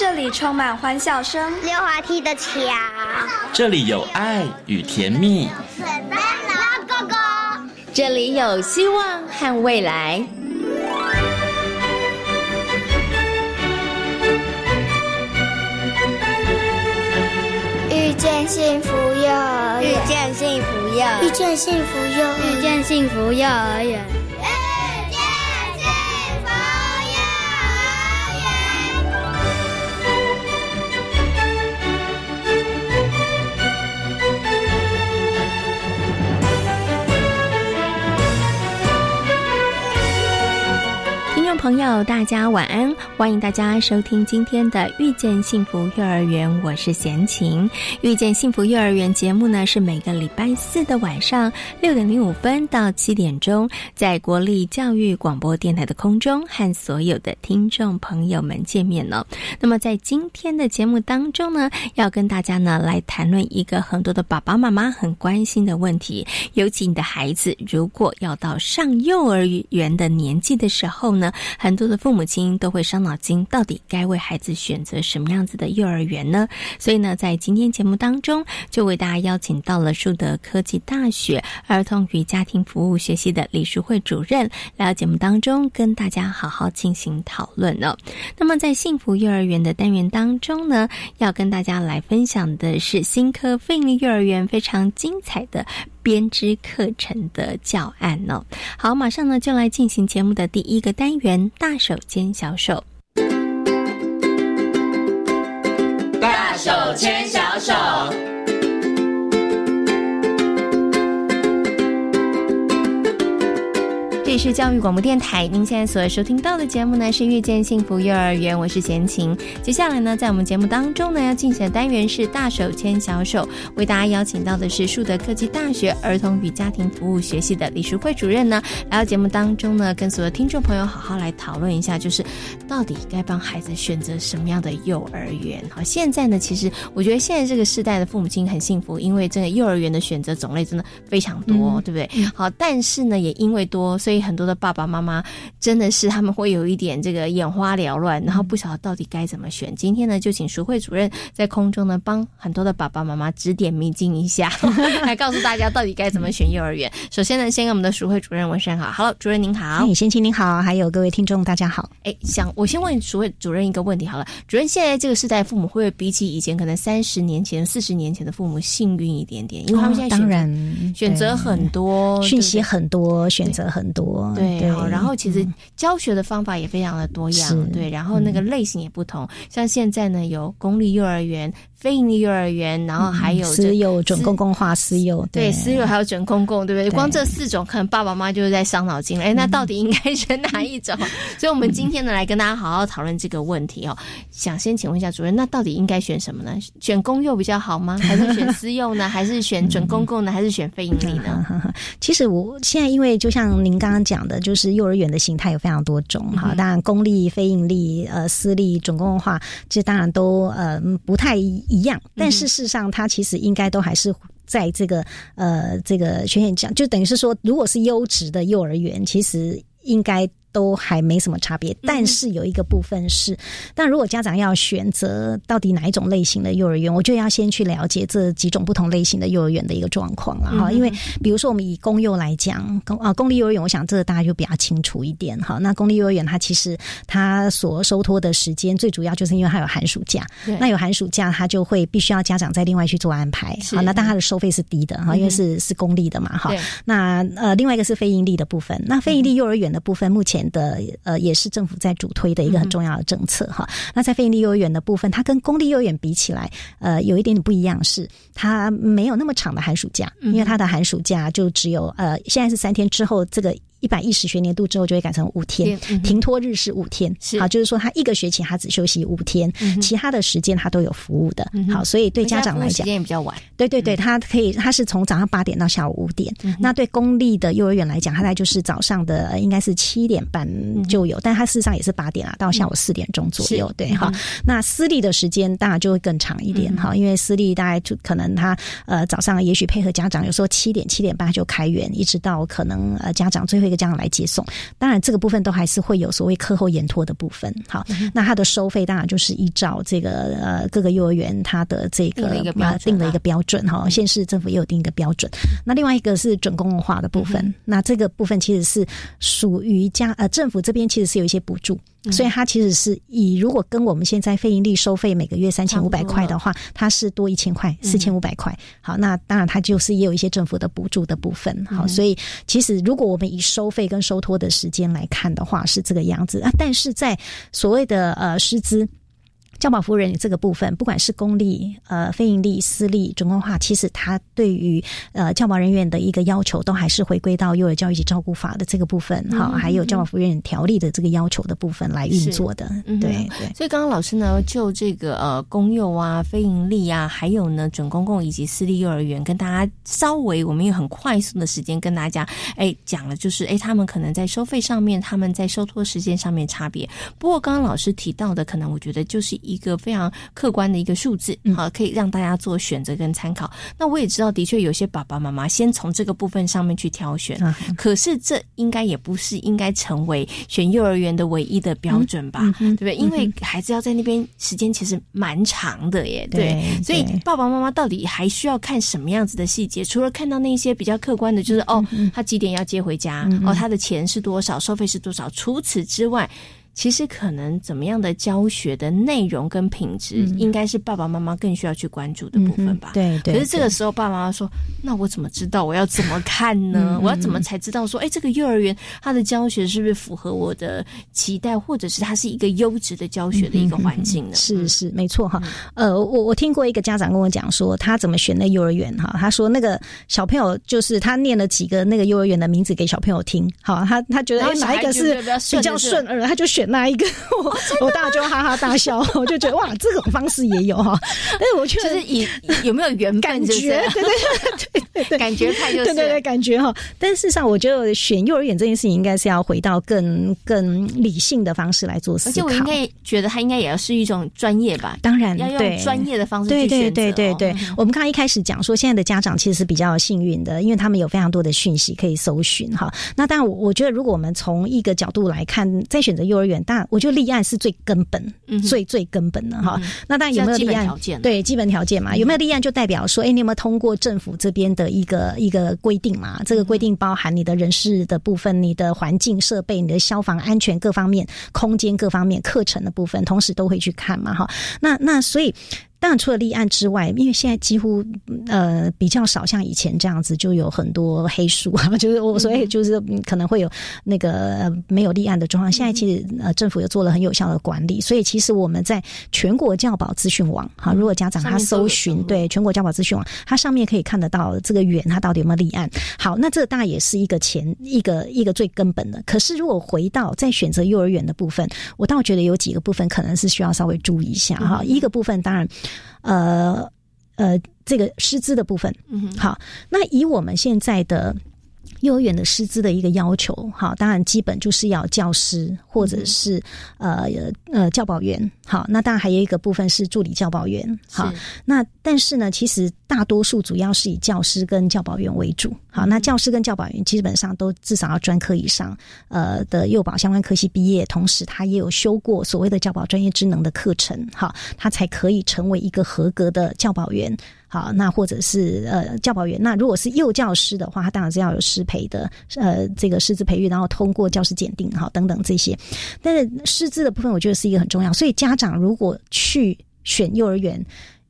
这里充满欢笑声，溜滑梯的桥，这里有爱与甜蜜，这里有希望和未来。遇见幸福幼儿园，遇见幸福幼儿园，遇见幸福幼儿园，遇见幸福幼儿园。朋友大家晚安，欢迎大家收听今天的遇见幸福幼儿园，我是贤琴。遇见幸福幼儿园节目呢，是每个礼拜四的晚上6:05到7点钟，在国立教育广播电台的空中和所有的听众朋友们见面了。那么在今天的节目当中呢，要跟大家呢来谈论一个很多的爸爸妈妈很关心的问题，尤其你的孩子如果要到上幼儿园的年纪的时候呢，很多的父母亲都会伤脑筋，到底该为孩子选择什么样子的幼儿园呢？所以呢，在今天节目当中，就为大家邀请到了树德科技大学儿童与家庭服务学系的李淑慧主任，来到节目当中跟大家好好进行讨论哦。那么在幸福幼儿园的单元当中呢，要跟大家来分享的是新科非营利幼儿园非常精彩的编织课程的教案哦。好，马上呢就来进行节目的第一个单元，大手牵小手。大手牵小手。这里是教育广播电台，您现在所收听到的节目呢是遇见幸福幼儿园，我是贤琴。接下来呢，在我们节目当中呢，要进行的单元是大手牵小手，为大家邀请到的是树德科技大学儿童与家庭服务学系的李淑慧主任呢，来到节目当中呢，跟所有听众朋友好好来讨论一下，就是到底该帮孩子选择什么样的幼儿园。好，现在呢，其实我觉得现在这个世代的父母亲很幸福，因为这个幼儿园的选择种类真的非常多，对不对？好，但是呢，也因为多，所以很多的爸爸妈妈真的是他们会有一点这个眼花缭乱，然后不晓得到底该怎么选。今天呢，就请淑慧主任在空中呢帮很多的爸爸妈妈指点迷津一下来告诉大家到底该怎么选幼儿园。首先呢，先跟我们的淑慧主任问声好。Hello， 主任您好。哎，先请您好，还有各位听众大家好。哎，我先问淑慧主任一个问题好了，主任，现在这个世代父母会不会比起以前可能30年前、40年前的父母幸运一点点？因为他们现在当然选择很多，讯息很多，选择很多。对，然后其实教学的方法也非常的多样，对，然后那个类型也不同，像现在呢有公立幼儿园、非营利幼儿园，然后还有私幼、准公共化私幼，对，私幼还有准公共，对不对？光这4种，可能爸爸妈妈就是在伤脑筋了，哎，那到底应该选哪一种？所以我们今天呢来跟大家好好讨论这个问题哦。想先请问一下主任，那到底应该选什么呢？选公幼比较好吗？还是选私幼呢？还是选准公共呢？还是选非营利呢？其实我现在因为就像您刚刚讲的，就是幼儿园的形态有非常多种哈，当然公立、非营利、私立、准公共化，这当然都不太一样，但是事实上它其实应该都还是在这个全面讲，就等于是说，如果是优质的幼儿园，其实应该都还没什么差别，但是有一个部分是，但如果家长要选择到底哪一种类型的幼儿园，我就要先去了解这几种不同类型的幼儿园的一个状况了哈。因为比如说我们以公幼来讲，公立幼儿园，我想这个大家就比较清楚一点哈。那公立幼儿园它其实它所收托的时间，最主要就是因为它有寒暑假，那有寒暑假它就会必须要家长再另外去做安排。好，那但它的收费是低的哈，因为是公立的嘛哈。那另外一个是非营利的部分，那非营利幼儿园的部分目前的也是政府在主推的一个很重要的政策哈。那在非营利幼儿园的部分，它跟公立幼儿园比起来，有一点点不一样，是它没有那么长的寒暑假，因为它的寒暑假就只有现在是3天，之后这个110学年度之后就会改成5天，停托日是5天，好，就是说他一个学期他只休息5天，其他的时间他都有服务的。好，所以对家长来讲，时间也比较晚。对对对，他是从早上8点到下午5点。那对公立的幼儿园来讲，他大概就是早上的应该是7点半就有，但他事实上也是8点啊，到下午4点钟左右。对，好，那私立的时间当然就会更长一点，好，因为私立大概就可能他早上也许配合家长，有时候7点7点半就开园，一直到可能家长最后个家长来接送。当然这个部分都还是会有所谓课后延托的部分。好，那它的收费当然就是依照这个各个幼儿园它的这个定了一个标准哈，县市政府也有定一个标准。那另外一个是准公共化的部分，那这个部分其实是属于政府这边其实是有一些补助。所以它其实是以如果跟我们现在非营利收费每个月3500块的话，它是多1000块4500块。好，那当然它就是也有一些政府的补助的部分。好，所以其实如果我们以收费跟收托的时间来看的话是这个样子啊，但是在所谓的师资教保服务人员这个部分，不管是公立、非营利、私立、准公化，其实它对于教保人员的一个要求，都还是回归到幼儿教育及照顾法的这个部分哈，还有教保服务人员条例的这个要求的部分来运作的。对对。所以刚刚老师呢，就这个公幼啊、非营利啊，还有呢准公共以及私立幼儿园，跟大家稍微我们用很快速的时间跟大家讲了，就是他们可能在收费上面，他们在收托时间上面差别。不过刚刚老师提到的，可能我觉得就是一个非常客观的一个数字，好，可以让大家做选择跟参考。那我也知道的确有些爸爸妈妈先从这个部分上面去挑选，可是这应该也不是应该成为选幼儿园的唯一的标准吧，对不对？因为孩子要在那边时间其实蛮长的耶，对，所以爸爸妈妈到底还需要看什么样子的细节？除了看到那些比较客观的，就是他几点要接回家，他的钱是多少，收费是多少，除此之外，其实可能怎么样的教学的内容跟品质，应该是爸爸妈妈更需要去关注的部分吧。对。可是这个时候爸爸妈妈说，那我怎么知道，我要怎么看呢？我要怎么才知道说这个幼儿园它的教学是不是符合我的期待，或者是它是一个优质的教学的一个环境呢？是没错哈。我听过一个家长跟我讲说，他怎么选那幼儿园哈，他说那个小朋友就是他念了几个那个幼儿园的名字给小朋友听，好，他觉得哪一个是比较顺耳，他就选哪一个。我大就哈哈大笑，我就觉得哇，这种方式也有哈。但是我觉得就是有没有缘分，感觉对，感觉派就是对感觉哈。但事实上，我觉得选幼儿园这件事情应该是要回到更理性的方式来做思考。而且我应该觉得他应该也要是一种专业吧，当然要用专业的方式去选择。对。我们刚刚一开始讲说，现在的家长其实是比较幸运的，因为他们有非常多的讯息可以搜寻哈。那当然，我觉得如果我们从一个角度来看，在选择幼儿园。当然我觉得立案是最根本、最根本的哈。那当然有没有立案，对，基本条件嘛，有没有立案就代表说，你有没有通过政府这边的一个规定嘛？这个规定包含你的人事的部分、你的环境设备、你的消防安全各方面、空间各方面、课程的部分，同时都会去看嘛哈。那所以。当然除了立案之外，因为现在几乎比较少像以前这样子，就有很多黑数啊，就是我所以就是可能会有那个没有立案的状况。现在其实政府也做了很有效的管理，所以其实我们在全国教保资讯网哈，如果家长他搜寻对全国教保资讯网，他上面可以看得到这个园他到底有没有立案。好，那这个当然也是一个最根本的。可是如果回到在选择幼儿园的部分，我倒觉得有几个部分可能是需要稍微注意一下哈。一个部分当然。这个师资的部分，好，那以我们现在的幼儿园的师资的一个要求，好，当然基本就是要教师或者是教保员，好，那当然还有一个部分是助理教保员，好，那但是呢，其实大多数主要是以教师跟教保员为主，好，那教师跟教保员基本上都至少要专科以上的幼保相关科系毕业，同时他也有修过所谓的教保专业职能的课程，好，他才可以成为一个合格的教保员。好，那或者是教保员，那如果是幼教师的话，他当然是要有师培的这个师资培育，然后通过教师检定，好，等等这些。但是师资的部分我觉得是一个很重要，所以家长如果去选幼儿园，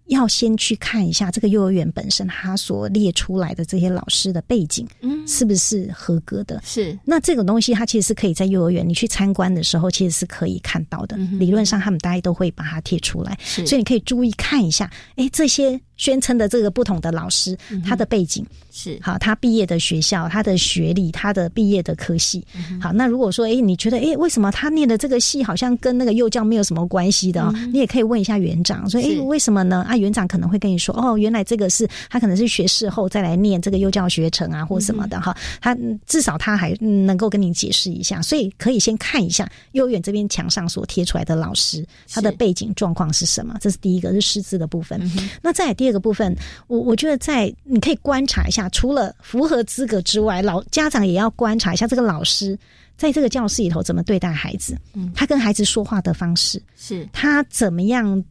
要先去看一下这个幼儿园本身他所列出来的这些老师的背景是不是合格的。是，那这种东西它其实是可以在幼儿园你去参观的时候其实是可以看到的，理论上他们大概都会把它贴出来，所以你可以注意看一下这些宣称的这个不同的老师，他的背景是好，他毕业的学校、他的学历、他的毕业的科系。好，那如果说你觉得为什么他念的这个系好像跟那个幼教没有什么关系的你也可以问一下园长，说为什么呢？啊，园长可能会跟你说原来这个是他可能是学士后再来念这个幼教学程啊或什么的哈，他至少他还能够跟你解释一下，所以可以先看一下幼儿园这边墙上所贴出来的老师他的背景状况是什么，这是第一个是师资的部分。那再来第二个部分，我觉得在你可以观察一下下，除了符合资格之外，家长也要观察一下这个老师在这个教室里头怎么对待孩子，他跟孩子说话的方式，是他怎么样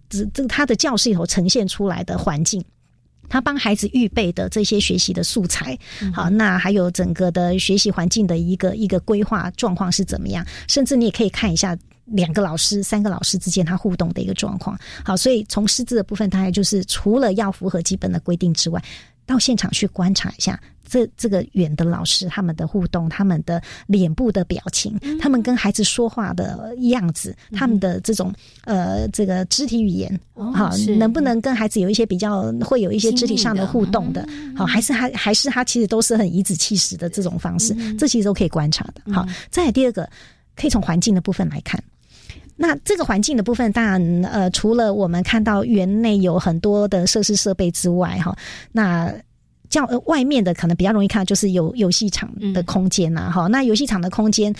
他的教室里头呈现出来的环境，他帮孩子预备的这些学习的素材，好，那还有整个的学习环境的一个规划状况是怎么样，甚至你也可以看一下两个老师、三个老师之间他互动的一个状况。好，所以从师资的部分，大概就是除了要符合基本的规定之外，到现场去观察一下这个远的老师他们的互动，他们的脸部的表情，他们跟孩子说话的样子，他们的这种这个肢体语言，好，能不能跟孩子有一些比较会有一些肢体上的互动的，好，还是他其实都是很颐指气使的这种方式，这其实都可以观察的。好，再来第二个，可以从环境的部分来看。那这个环境的部分，当然除了我们看到园内有很多的设施设备之外，那外面的可能比较容易看到就是有游戏场的空间啊，那游戏场的空间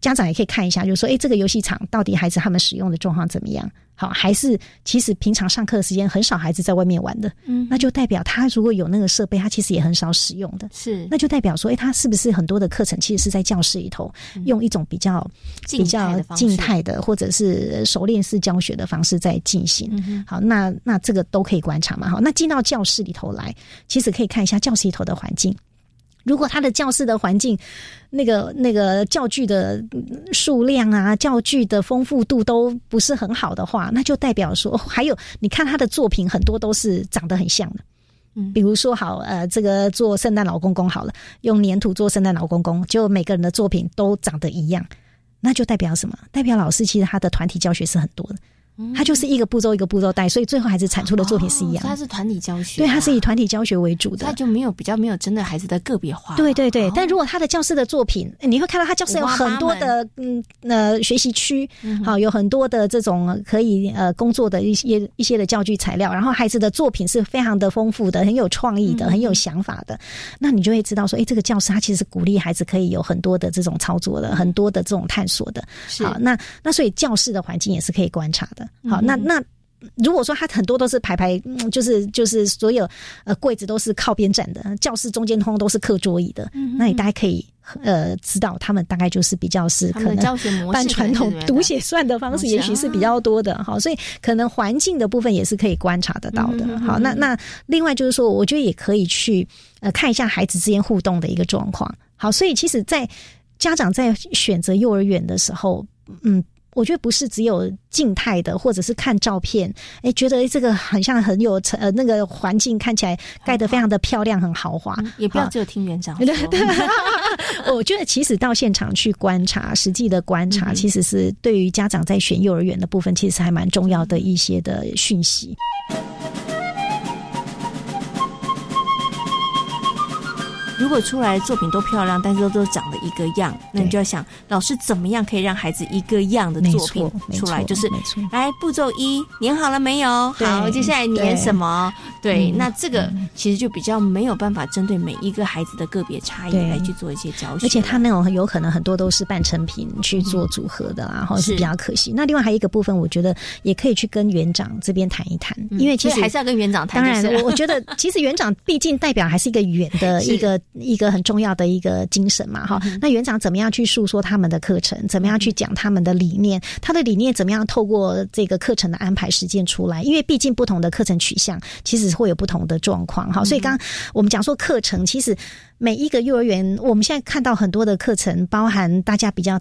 家长也可以看一下，就是说这个游戏场到底孩子他们使用的状况怎么样，好，还是其实平常上课的时间很少孩子在外面玩的，那就代表他如果有那个设备他其实也很少使用的，是那就代表说他是不是很多的课程其实是在教室里头，用一种比较静态的或者是熟练式教学的方式在进行，好，那这个都可以观察嘛。好，那进到教室里头来，其实可以看一下教室里头的环境，如果他的教室的环境那个教具的数量啊，教具的丰富度都不是很好的话，那就代表说，还有你看他的作品很多都是长得很像的，比如说好这个做圣诞老公公好了，用粘土做圣诞老公公，就每个人的作品都长得一样，那就代表什么？代表老师其实他的团体教学是很多的，他就是一个步骤一个步骤带，所以最后孩子产出的作品是一样的。他是团体教学，对，他是以团体教学为主的，他就比较没有针对孩子的个别化。对对对，但如果他的教室的作品，你会看到他教室有很多的学习区，好，有很多的这种可以工作的一些的教具材料，然后孩子的作品是非常的丰富的，很有创意的，很有想法的，那你就会知道说，这个教室他其实鼓励孩子可以有很多的这种操作的，很多的这种探索的。好，那所以教室的环境也是可以观察的。好，那如果说他很多都是排就是所有柜子都是靠边站的，教室中间通都是课桌椅的，那你大概可以知道他们大概就是比较是可能办传统读写算的方式，也许是比较多的。好，所以可能环境的部分也是可以观察得到的。好，那另外就是说，我觉得也可以去看一下孩子之间互动的一个状况。好，所以其实在家长在选择幼儿园的时候，我觉得不是只有静态的，或者是看照片，觉得这个很像很有那个环境看起来盖得非常的漂亮，很豪华，也不要只有听园长说。我觉得其实到现场去观察，实际的观察其实是对于家长在选幼儿园的部分其实还蛮重要的一些的讯息。如果出来的作品都漂亮，但是都长得一个样，那你就要想老师怎么样可以让孩子一个样的作品出来，就是来步骤一，粘好了没有？好，接下来粘什么？对，那这个其实就比较没有办法针对每一个孩子的个别差异来去做一些教学，而且他那种有可能很多都是半成品去做组合的，然后是比较可惜。那另外还有一个部分，我觉得也可以去跟园长这边谈一谈，因为其实还是要跟园长谈。当然，我觉得其实园长毕竟代表还是一个园的一个很重要的一个精神嘛，那园长怎么样去诉说他们的课程，怎么样去讲他们的理念，他的理念怎么样透过这个课程的安排实践出来，因为毕竟不同的课程取向其实会有不同的状况。好，所以刚刚我们讲说课程，其实每一个幼儿园我们现在看到很多的课程，包含大家比较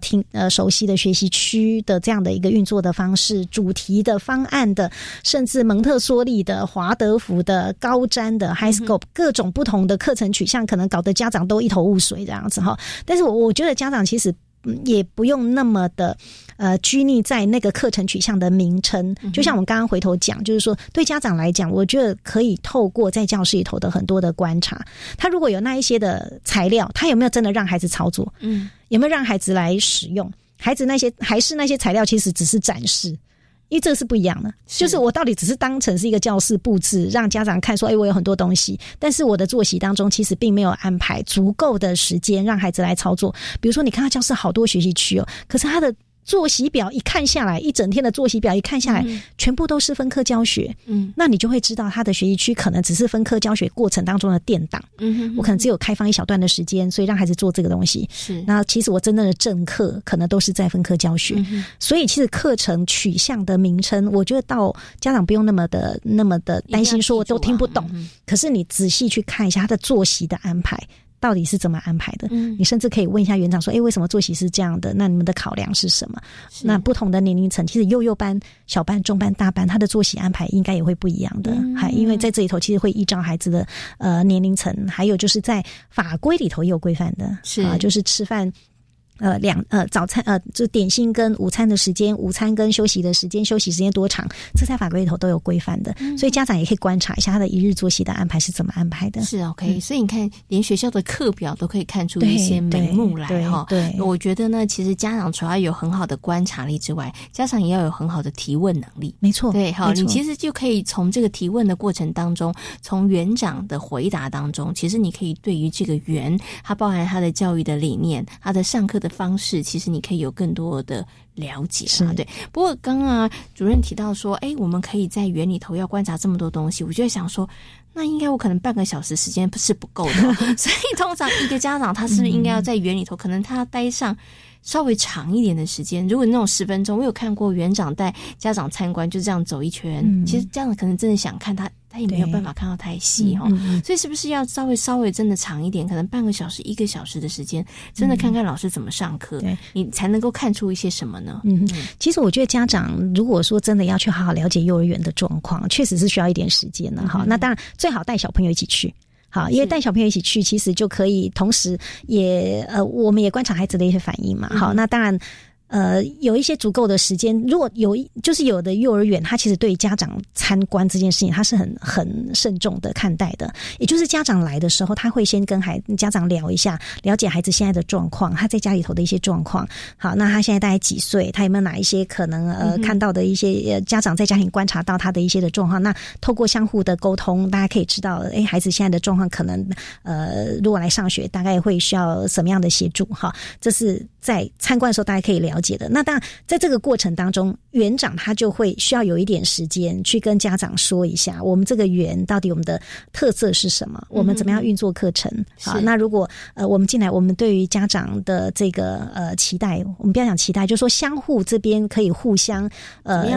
熟悉的学习区的这样的一个运作的方式，主题的方案的，甚至蒙特梭利的、华德福的、高瞻的、Highscope， 各种不同的课程取向可能搞得家长都一头雾水这样子哈，但是我觉得家长其实也不用那么的拘泥在那个课程取向的名称，就像我们刚刚回头讲，就是说对家长来讲，我觉得可以透过在教室里头的很多的观察，他如果有那一些的材料，他有没有真的让孩子操作，有没有让孩子来使用，孩子那些还是那些材料其实只是展示，因为这是不一样的，就是我到底只是当成是一个教室布置，让家长看说，我有很多东西，但是我的作息当中其实并没有安排足够的时间让孩子来操作。比如说，你看他教室好多学习区哦，可是他的作息表一看下来，一整天的作息表一看下来，全部都是分科教学，那你就会知道他的学习区可能只是分科教学过程当中的垫档，我可能只有开放一小段的时间，所以让孩子做这个东西，那其实我真正的正课可能都是在分科教学，所以其实课程取向的名称，我觉得到家长不用那么的担心说我都听不懂，可是你仔细去看一下他的作息的安排到底是怎么安排的，你甚至可以问一下园长说，为什么作息是这样的，那你们的考量是什么？那不同的年龄层，其实幼班、小班、中班、大班，他的作息安排应该也会不一样的，因为在这里头其实会依照孩子的年龄层，还有就是在法规里头也有规范的，就是吃饭早餐就点心跟午餐的时间，午餐跟休息的时间，休息时间多长，这在法规里头都有规范的，所以家长也可以观察一下他的一日作息的安排是怎么安排的。是 OK， 所以你看连学校的课表都可以看出一些眉目来齁。对，我觉得呢，其实家长除了有很好的观察力之外，家长也要有很好的提问能力。没错，对，好，你其实就可以从这个提问的过程当中，从园长的回答当中，其实你可以对于这个园，它包含它的教育的理念，它的上课的方式，其实你可以有更多的了解啊。对，不过刚刚主任提到说，我们可以在园里头要观察这么多东西，我就想说，那应该我可能半个小时时间是不够的，所以通常一个家长他是不是应该要在园里头，可能他要待上稍微长一点的时间，如果那种10分钟，我有看过园长带家长参观，就这样走一圈，其实家长可能真的想看他也没有办法看到太细齁，所以是不是要稍微真的长一点，可能半个小时、1个小时的时间，真的看看老师怎么上课，你才能够看出一些什么呢？其实我觉得家长如果说真的要去好好了解幼儿园的状况，确实是需要一点时间了齁。那当然最好带小朋友一起去。好，因为带小朋友一起去，其实就可以同时也我们也观察孩子的一些反应嘛。好，那当然有一些足够的时间，如果有的幼儿园他其实对于家长参观这件事情他是很慎重的看待的，也就是家长来的时候他会先跟家长聊一下，了解孩子现在的状况，他在家里头的一些状况，好，那他现在大概几岁，他有没有哪一些可能看到的一些家长在家庭观察到他的一些的状况，那透过相互的沟通，大家可以知道孩子现在的状况可能如果来上学大概会需要什么样的协助，好，这是在参观的时候大家可以了解的。那当然在这个过程当中，园长他就会需要有一点时间去跟家长说一下，我们这个园到底我们的特色是什么，我们怎么样运作课程。好，那如果我们进来，我们对于家长的这个期待，我们不要讲期待，就是说相互这边可以互相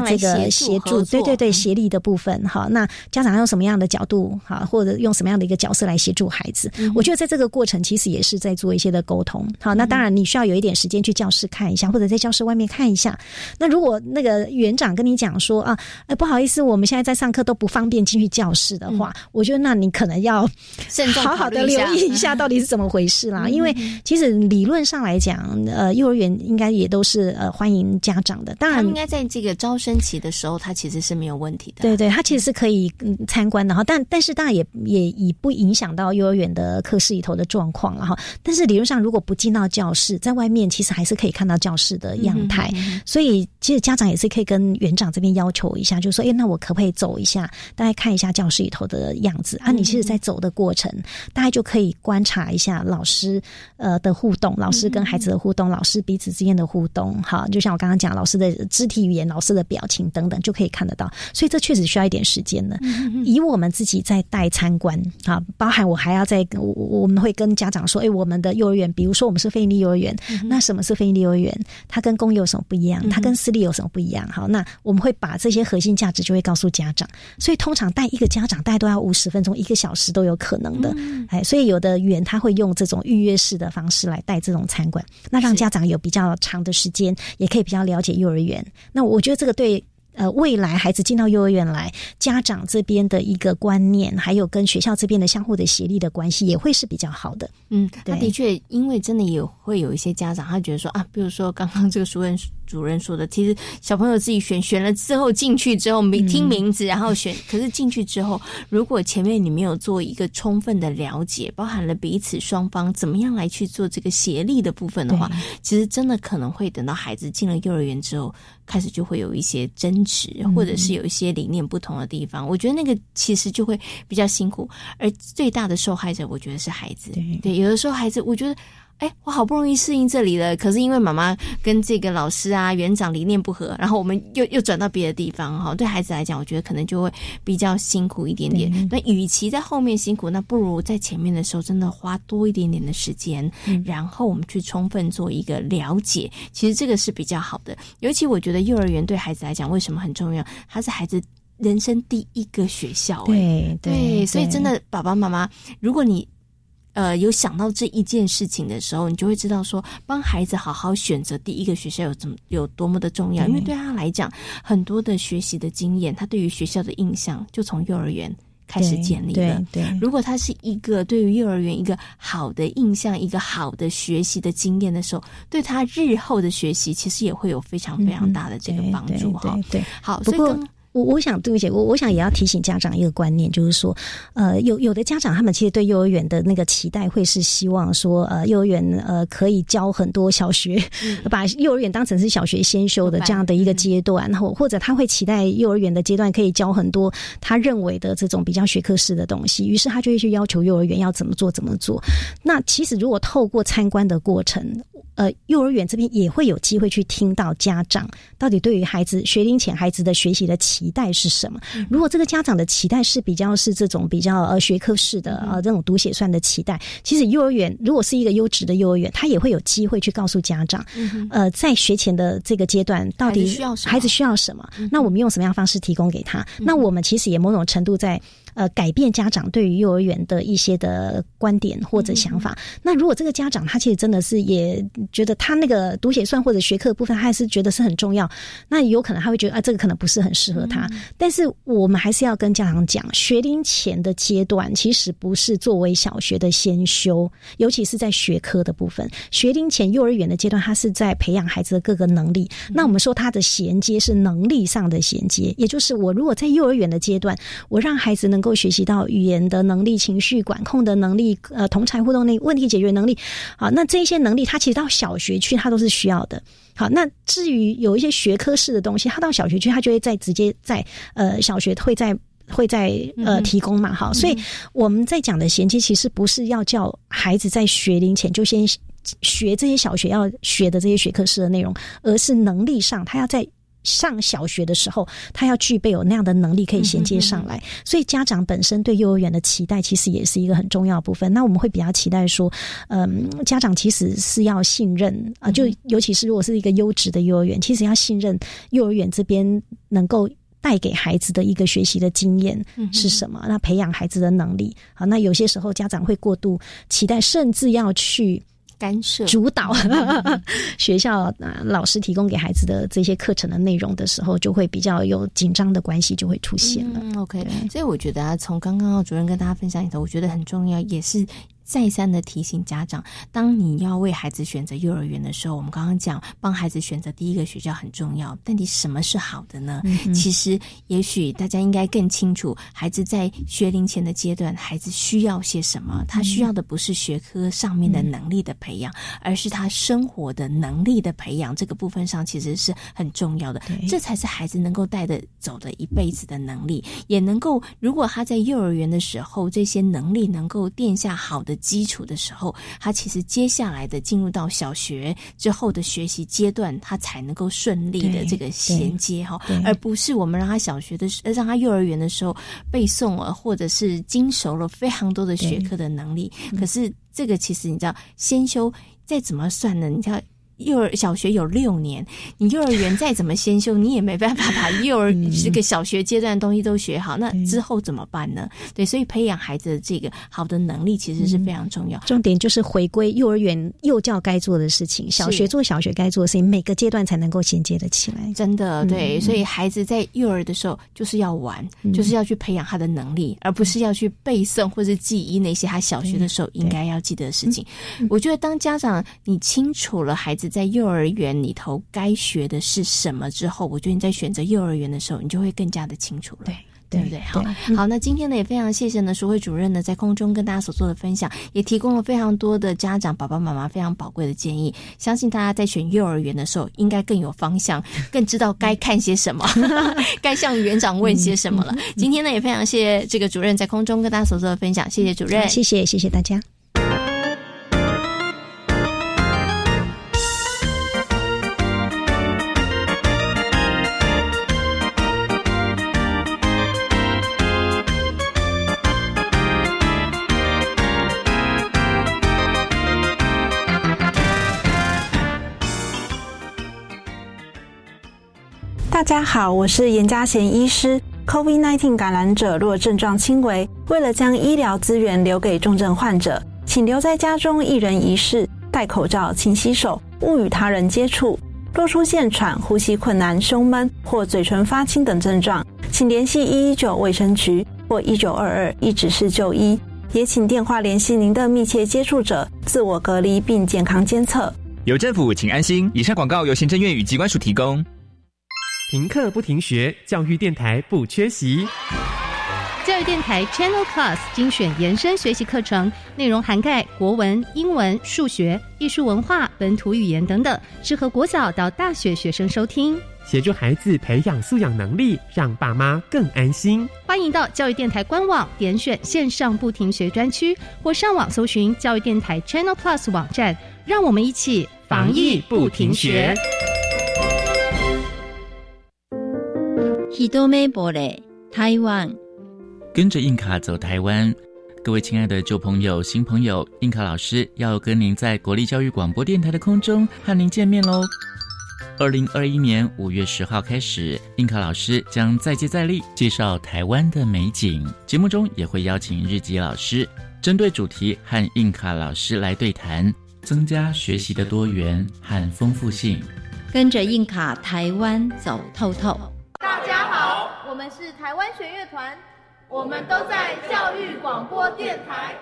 这个协助，对协力的部分。好，那家长用什么样的角度，好，或者用什么样的一个角色来协助孩子，我觉得在这个过程其实也是在做一些的沟通。好，那当然你需要有一点时间去教室看一下，或者在教室外面看一下。那如果那个园长跟你讲说不好意思，我们现在在上课都不方便进去教室的话，我觉得那你可能要好好的留意一下到底是怎么回事啦。因为其实理论上来讲，幼儿园应该也都是欢迎家长的，当然他应该在这个招生期的时候，他其实是没有问题的。对，他其实是可以参观的，但是当然也不影响到幼儿园的课室里头的状况了。但是理论上如果不进到教室，在外面其实还是可以看到教室的样态，所以其实家长也是可以跟园长这边要求一下，就说那我可不可以走一下，大概看一下教室里头的样子啊？你其实在走的过程，大概就可以观察一下老师的互动，老师跟孩子的互动，老师彼此之间的互动。好，就像我刚刚讲，老师的肢体语言、老师的表情等等，就可以看得到。所以这确实需要一点时间了。以我们自己在带参观啊，包含我还要我们会跟家长说，我们的幼儿园，比如说我们是非营利幼儿园，那什么是非营利幼儿园？它跟公立有什么不一样？它跟私立有什么不一样？好，那我们会把这些核心价值就会告诉家长。所以通常带一个家长，大概都要50分钟、1个小时都有可能的。所以有的园他会用这种预约式的方式来带这种参观，那让家长有比较长的时间，也可以比较了解幼儿园。那我觉得这个对未来孩子进到幼儿园来，家长这边的一个观念，还有跟学校这边的相互的协力的关系，也会是比较好的。他的确，因为真的也会有一些家长，他觉得说比如说刚刚这个主任说的，其实小朋友自己选了之后，进去之后听名字然后选，可是进去之后，如果前面你没有做一个充分的了解，包含了彼此双方怎么样来去做这个协力的部分的话，其实真的可能会等到孩子进了幼儿园之后，开始就会有一些争执，或者是有一些理念不同的地方，我觉得那个其实就会比较辛苦，而最大的受害者我觉得是孩子。对，有的时候孩子，我觉得我好不容易适应这里了，可是因为妈妈跟这个老师啊园长理念不合，然后我们又转到别的地方哈。对孩子来讲，我觉得可能就会比较辛苦一点点。那与其在后面辛苦，那不如在前面的时候真的花多一点点的时间，然后我们去充分做一个了解，其实这个是比较好的。尤其我觉得幼儿园对孩子来讲为什么很重要，它是孩子人生第一个学校、对，所以真的爸爸妈妈，如果你有想到这一件事情的时候，你就会知道说帮孩子好好选择第一个学校有多么的重要，因为对他来讲很多的学习的经验，他对于学校的印象就从幼儿园开始建立了。对，如果他是一个对于幼儿园一个好的印象，一个好的学习的经验的时候，对他日后的学习其实也会有非常非常大的这个帮助哈。对，好，所以我想，对不起，我想也要提醒家长一个观念，就是说，有的家长他们其实对幼儿园的那个期待会是希望说，幼儿园可以教很多小学，把幼儿园当成是小学先修的这样的一个阶段，然后或者他会期待幼儿园的阶段可以教很多他认为的这种比较学科式的东西，于是他就会去要求幼儿园要怎么做怎么做。那其实如果透过参观的过程，幼儿园这边也会有机会去听到家长到底对于孩子学龄前孩子的学习的期待是什么。如果这个家长的期待是比较是这种比较学科式的这种读写算的期待，其实幼儿园如果是一个优质的幼儿园，他也会有机会去告诉家长，在学前的这个阶段到底孩子需要什么，那我们用什么样的方式提供给他。那我们其实也某种程度在改变家长对于幼儿园的一些的观点或者想法。那如果这个家长他其实真的是也觉得他那个读写算或者学科的部分他还是觉得是很重要，那有可能他会觉得这个可能不是很适合他。但是我们还是要跟家长讲，学龄前的阶段其实不是作为小学的先修，尤其是在学科的部分。学龄前幼儿园的阶段，他是在培养孩子的各个能力。那我们说他的衔接是能力上的衔接，也就是我如果在幼儿园的阶段，我让孩子能够学习到语言的能力、情绪管控的能力、同侪互动能力、问题解决能力，好，那这些能力它其实到小学去它都是需要的。好，那至于有一些学科式的东西，它到小学去它就会再直接在小学会在提供嘛。好，所以我们在讲的衔接其实不是要叫孩子在学龄前就先学这些小学要学的这些学科式的内容，而是能力上他要在上小学的时候他要具备有那样的能力可以衔接上来。所以家长本身对幼儿园的期待其实也是一个很重要的部分。那我们会比较期待说家长其实是要信任就尤其是如果是一个优质的幼儿园，其实要信任幼儿园这边能够带给孩子的一个学习的经验是什么，那培养孩子的能力。好，那有些时候家长会过度期待，甚至要去干涉主导学校老师提供给孩子的这些课程的内容的时候，就会比较有紧张的关系就会出现了。OK， 所以我觉得从刚刚主任跟大家分享里头，我觉得很重要，也是再三的提醒家长，当你要为孩子选择幼儿园的时候，我们刚刚讲帮孩子选择第一个学校很重要，但你什么是好的呢？其实也许大家应该更清楚孩子在学龄前的阶段孩子需要些什么。他需要的不是学科上面的能力的培养，而是他生活的能力的培养，这个部分上其实是很重要的。这才是孩子能够带着走的一辈子的能力，也能够如果他在幼儿园的时候这些能力能够奠下好的基础的时候，他其实接下来的进入到小学之后的学习阶段，他才能够顺利的这个衔接，而不是我们让他让他幼儿园的时候背诵了或者是精熟了非常多的学科的能力。可是这个其实你知道先修再怎么算呢，你知道小学有6年，你幼儿园再怎么先修，你也没办法把这个小学阶段的东西都学好，那之后怎么办呢？对，所以培养孩子的这个好的能力其实是非常重要。重点就是回归幼儿园幼教该做的事情，小学做小学该做的事情，每个阶段才能够衔接得起来。真的，对，所以孩子在幼儿的时候就是要玩，就是要去培养他的能力，而不是要去背诵或是记忆那些他小学的时候应该要记得的事情。我觉得当家长你清楚了孩子在幼儿园里头该学的是什么之后，我觉得你在选择幼儿园的时候你就会更加的清楚了。对不对？好，那今天呢也非常谢谢淑惠主任呢在空中跟大家所做的分享，也提供了非常多的家长爸爸妈妈非常宝贵的建议。相信大家在选幼儿园的时候应该更有方向，更知道该看些什么该向园长问些什么了。今天呢也非常谢谢这个主任在空中跟大家所做的分享，谢谢主任。谢谢大家。大家好，我是严家贤医师。COVID-19 感染者若症状轻微，为了将医疗资源留给重症患者，请留在家中一人一室，戴口罩、勤洗手，勿与他人接触。若出现喘、呼吸困难、胸闷或嘴唇发青等症状，请联系119卫生局或1922一指室就医，也请电话联系您的密切接触者，自我隔离并健康监测。有政府，请安心。以上广告由行政院与疾管署提供。停课不停学，教育电台不缺席。教育电台 Channel Plus 精选延伸学习课程，内容涵盖国文、英文、数学、艺术文化、本土语言等等，适合国小到大学学生收听，协助孩子培养素养能力，让爸妈更安心。欢迎到教育电台官网点选线上不停学专区，或上网搜寻教育电台 Channel Plus 网站，让我们一起防疫不停学。台湾，跟着印卡走台湾。各位亲爱的旧朋友、新朋友，印卡老师要跟您在国立教育广播电台的空中和您见面咯。2021年5月10号开始，印卡老师将再接再厉介绍台湾的美景，节目中也会邀请日籍老师针对主题和印卡老师来对谈，增加学习的多元和丰富性。跟着印卡台湾走透透。大家好，我们是台湾弦乐团，我们都在教育广播电台。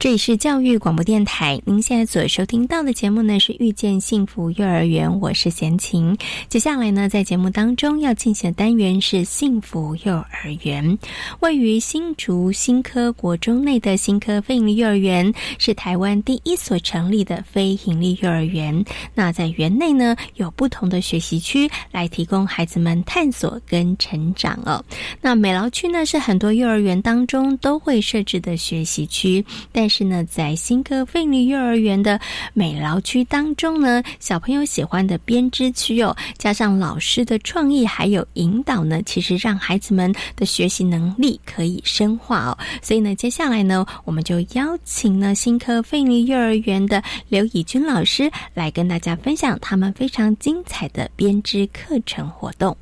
这里是教育广播电台，您现在所收听到的节目呢是遇见幸福幼儿园，我是贤琴。接下来呢，在节目当中要进行的单元是幸福幼儿园。位于新竹新科国中内的新科非营利幼儿园是台湾第一所成立的非营利幼儿园。那在园内呢，有不同的学习区来提供孩子们探索跟成长哦。那美劳区呢是很多幼儿园当中都会设置的学习区，但是在新科非营利幼儿园的美劳区当中呢，小朋友喜欢的编织区哦，加上老师的创意还有引导呢，其实让孩子们的学习能力可以深化哦。所以呢，接下来呢，我们就邀请呢新科非营利幼儿园的刘以君老师来跟大家分享他们非常精彩的编织课程活动。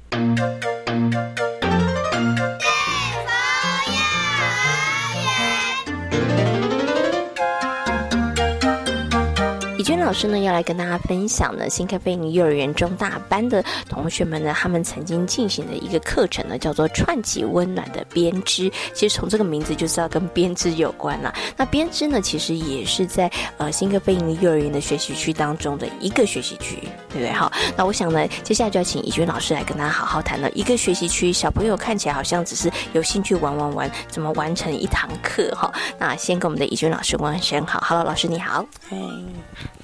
以君老师呢要来跟大家分享呢新科非营利幼儿园中大班的同学们呢，他们曾经进行的一个课程呢叫做串起温暖的编织。其实从这个名字就知道跟编织有关啦。那编织呢其实也是在新科非营利幼儿园的学习区当中的一个学习区，对不对？好，那我想呢接下来就要请以君老师来跟大家好好谈了一个学习区，小朋友看起来好像只是有兴趣玩怎么完成一堂课哈。那先跟我们的以君老师问声好。 Hello 老师你好。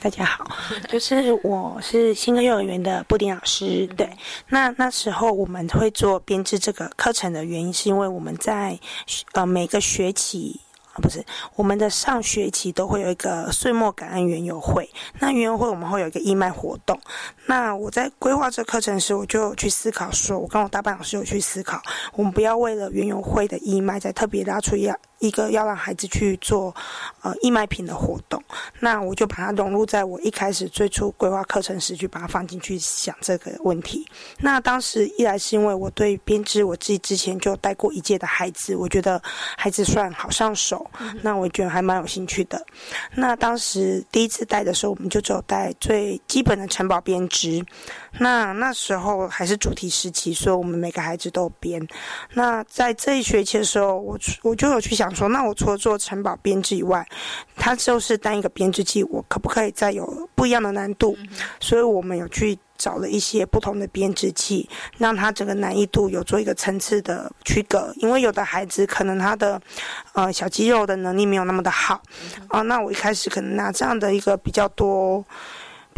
大家好，就是我是新科幼儿园的布丁老师。对，那时候我们会做编织这个课程的原因是因为我们在每个学期我们的上学期都会有一个岁末感恩园游会，那园游会我们会有一个义卖活动。那我在规划这课程时，我就有去思考说，我跟我大班老师有去思考，我们不要为了园游会的义卖再特别拉出一个要让孩子去做义卖品的活动。那我就把它融入在我一开始最初规划课程时去把它放进去想这个问题。那当时一来是因为我对编织我自己之前就带过一届的孩子，我觉得孩子算好上手，那我觉得还蛮有兴趣的。那当时第一次带的时候，我们就只有带最基本的城堡编织，那时候还是主题时期，所以我们每个孩子都有编。那在这一学期的时候，我就有去想说，那我除了做城堡编织以外，它就是单一个编织器，我可不可以再有不一样的难度？所以我们有去找了一些不同的编织器，让它整个难易度有做一个层次的区隔。因为有的孩子可能他的小肌肉的能力没有那么的好啊，那我一开始可能拿这样的一个比较多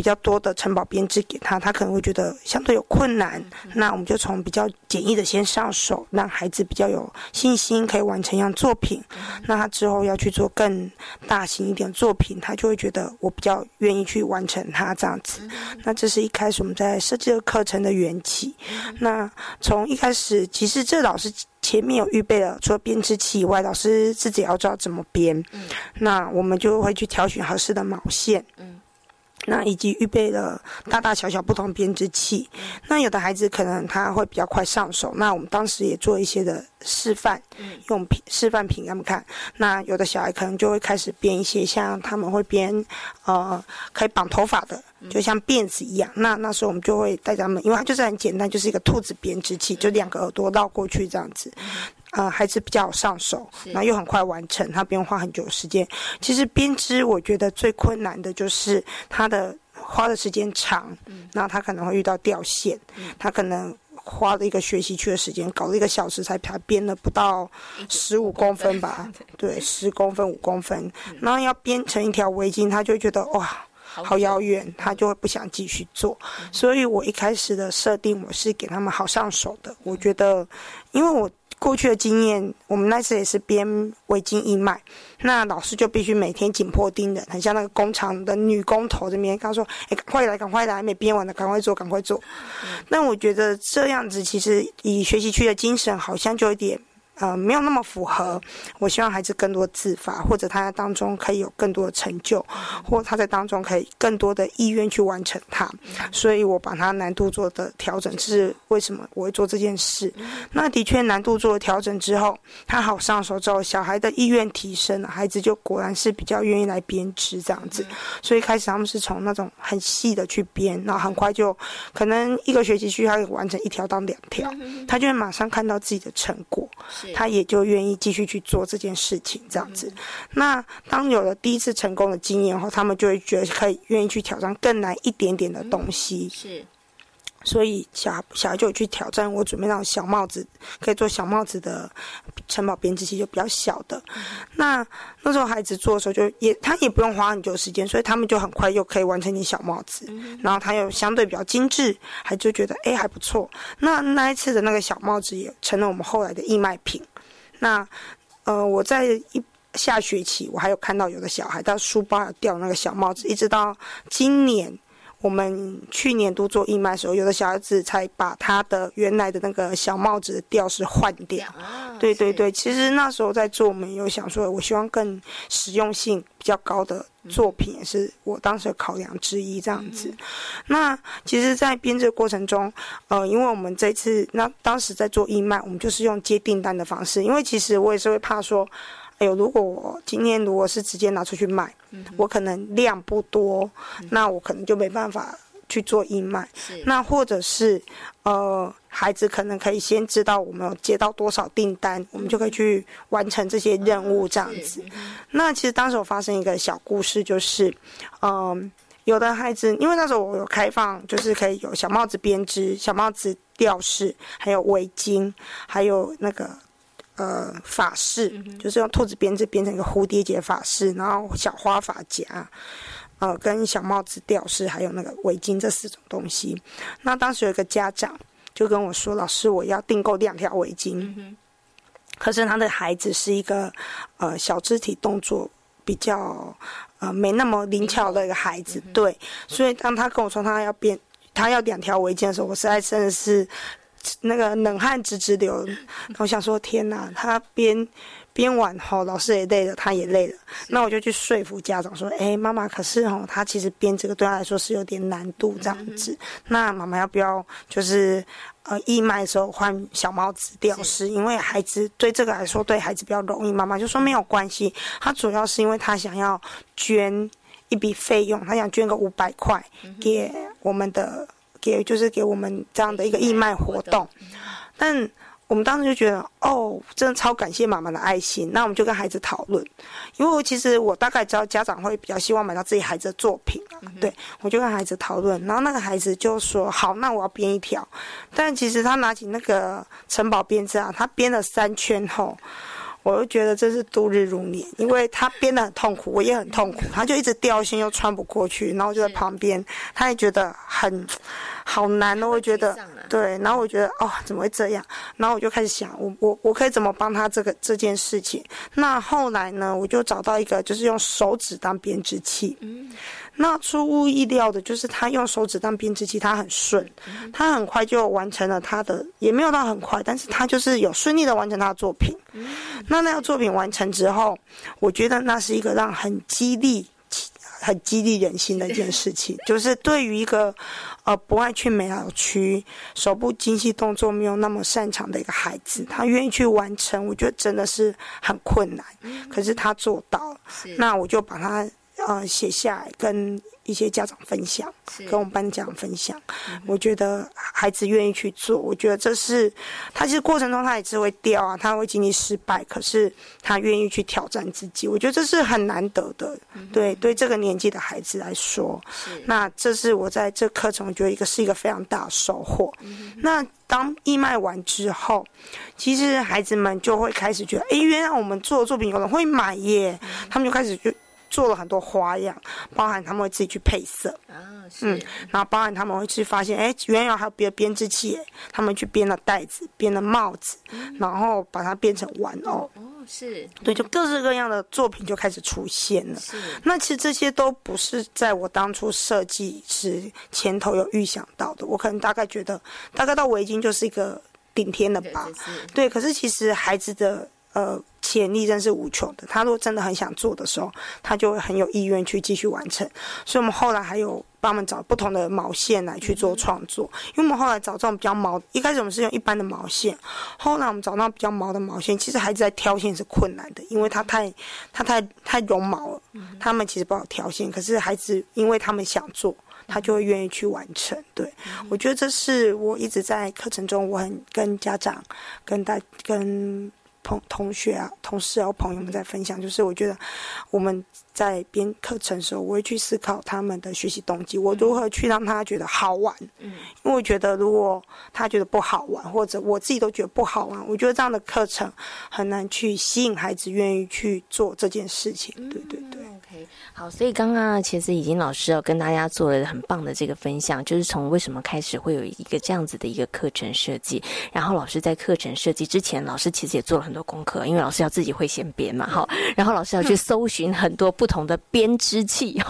比较多的城堡编制给他，他可能会觉得相对有困难，那我们就从比较简易的先上手，让孩子比较有信心可以完成一样作品。那他之后要去做更大型一点作品，他就会觉得我比较愿意去完成它这样子。那这是一开始我们在设计的课程的缘起。那从一开始其实这老师前面有预备了，除了编织器以外，老师自己也要知道怎么编。那我们就会去挑选合适的毛线，那以及预备了大大小小不同编织器。那有的孩子可能他会比较快上手，那我们当时也做一些的示范，用示范品给他们看。那有的小孩可能就会开始编一些，像他们会编可以绑头发的，就像辫子一样。那时候我们就会带他们，因为它就是很简单，就是一个兔子编织器，就2个耳朵绕过去这样子。孩子比较上手，然后又很快完成，他不用花很久的时间。其实编织我觉得最困难的就是他的花的时间长，然后他可能会遇到掉线，他可能花了一个学习区的时间，搞了1个小时才编了不到15公分吧，对，10公分5公分，然后要编成一条围巾，他就会觉得哇好遥远，他就会不想继续做。所以我一开始的设定我是给他们好上手的，我觉得因为我过去的经验，我们那次也是编围巾义卖，那老师就必须每天紧迫盯人，很像那个工厂的女工头这边，跟他说：“赶快来，还没编完的，赶快做。”那我觉得这样子其实以学习区的精神，好像就有点没有那么符合。我希望孩子更多自发，或者他在当中可以有更多的成就，或他在当中可以更多的意愿去完成它。所以我把它难度做的调整，是为什么我会做这件事。那的确难度做的调整之后，他好上手之后，小孩的意愿提升了，孩子就果然是比较愿意来编织这样子。所以开始他们是从那种很细的去编，然后很快就可能1个学期他可以完成1条到2条，他就会马上看到自己的成果，他也就愿意继续去做这件事情这样子。那当有了第一次成功的经验后，他们就会觉得可以愿意去挑战更难一点点的东西。是，所以小孩就有去挑战。我准备那种小帽子，可以做小帽子的城堡编织器，就比较小的。那时候孩子做的时候他也不用花很久时间，所以他们就很快又可以完成点小帽子，然后他又相对比较精致，还就觉得还不错。那一次的那个小帽子也成了我们后来的义卖品。那我在下学期我还有看到有的小孩他书包掉那个小帽子，一直到今年。我们去年度做义卖的时候，有的小孩子才把他的原来的那个小帽子的吊饰换掉。对，其实那时候在做，我们有想说我希望更实用性比较高的作品，也是我当时的考量之一这样子。那其实在编制过程中因为我们这次当时在做义卖，我们就是用接订单的方式。因为其实我也是会怕说如果我今天如果是直接拿出去卖，我可能量不多，那我可能就没办法去做义卖。那或者是孩子可能可以先知道我们有接到多少订单，我们就可以去完成这些任务这样子。那其实当时我发生一个小故事，就是有的孩子，因为那时候我有开放，就是可以有小帽子编织、小帽子吊饰，还有围巾，还有那个发饰，就是用兔子编织编成一个蝴蝶结发饰，然后小花发夹，跟小帽子吊饰，还有那个围巾，这4种东西。那当时有一个家长就跟我说：“老师，我要订购2条围巾。”可是他的孩子是一个小肢体动作比较没那么灵巧的一个孩子，对，所以当他跟我说他要2条围巾的时候，我实在真的是。那个冷汗直流，我想说天哪，他编完后老师也累了，他也累了。那我就去说服家长说：“妈妈，可是他其实编这个对他来说是有点难度这样子。那妈妈要不要就是义卖的时候换小帽子吊饰？因为孩子对这个来说对孩子比较容易。”妈妈就说没有关系，他主要是因为他想要捐一笔费用，他想捐个500块给我们的。给我们这样的一个义卖活动。但我们当时就觉得真的超感谢妈妈的爱心。那我们就跟孩子讨论，因为其实我大概知道家长会比较希望买到自己孩子的作品对，我就跟孩子讨论，然后那个孩子就说好，那我要编1条。但其实他拿起那个城堡编织他编了3圈后，我就觉得这是度日如年，因为他编得很痛苦，我也很痛苦，他就一直掉线又穿不过去，然后就在旁边，他也觉得很好难哦，我觉得对，然后我觉得哦怎么会这样，然后我就开始想我可以怎么帮他这件事情。那后来呢，我就找到一个就是用手指当编织器，那出乎意料的就是他用手指当编织器，他很顺，他很快就完成了他的，也没有到很快，但是他就是有顺利的完成他的作品。那个作品完成之后，我觉得那是一个让很激励人心的一件事情，就是对于一个不爱去美劳区、手部精细动作没有那么擅长的一个孩子，他愿意去完成，我觉得真的是很困难，可是他做到了。那我就把他写下来跟一些家长分享，跟我们班家长分享，我觉得孩子愿意去做，我觉得这是他其实过程中他也是会掉啊，他会经历失败，可是他愿意去挑战自己，我觉得这是很难得的，对这个年纪的孩子来说，那这是我在这课程我觉得是一个非常大的收获。那当义卖完之后，其实孩子们就会开始觉得原来我们做的作品有人会买耶，他们就开始就做了很多花样，包含他们会自己去配色，然后包含他们会去发现，原来还有别的编织器，他们去编了袋子，编了帽子，然后把它变成玩偶。对，就各式各样的作品就开始出现了。那其实这些都不是在我当初设计时前头有预想到的，我可能大概觉得，大概到围巾就是一个顶天了吧。对，可是其实孩子的潜力真是无穷的，他如果真的很想做的时候，他就会很有意愿去继续完成，所以我们后来还有帮我们找不同的毛线来去做创作，因为我们后来找这种比较毛，一开始我们是用一般的毛线，后来我们找到比较毛的毛线，其实孩子在挑线是困难的，因为它太绒毛了，他们其实不好挑线，可是孩子因为他们想做，他就会愿意去完成。对，我觉得这是我一直在课程中我很跟家长跟同学啊、同事啊、朋友们在分享，就是我觉得我们在编课程的时候，我会去思考他们的学习动机，我如何去让他觉得好玩。因为我觉得如果他觉得不好玩，或者我自己都觉得不好玩，我觉得这样的课程很难去吸引孩子愿意去做这件事情。对。Okay， 好，所以刚刚其实已经老师跟大家做了很棒的这个分享，就是从为什么开始会有一个这样子的一个课程设计，然后老师在课程设计之前，老师其实也做了很多功课，因为老师要自己会先编嘛，然后老师要去搜寻很多不同的编织器，